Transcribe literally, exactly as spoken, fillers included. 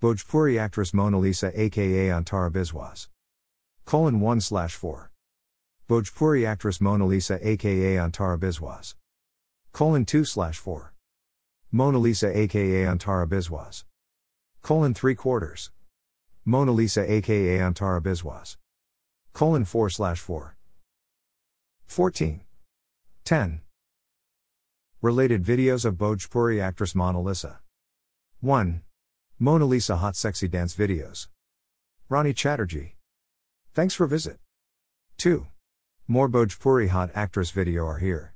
Bhojpuri actress Mona Lisa aka Antara Biswas. Colon one slash four. Bhojpuri actress Mona Lisa aka Antara Biswas. Colon two slash four. Mona Lisa aka Antara Biswas. Colon three quarters. Mona Lisa aka Antara Biswas. Colon four slash four. fourteen. ten. Related videos of Bhojpuri actress Mona Lisa. one. Mona Lisa hot sexy dance videos. Rani Chatterjee. Thanks for visit. two. More Bhojpuri hot actress video are here.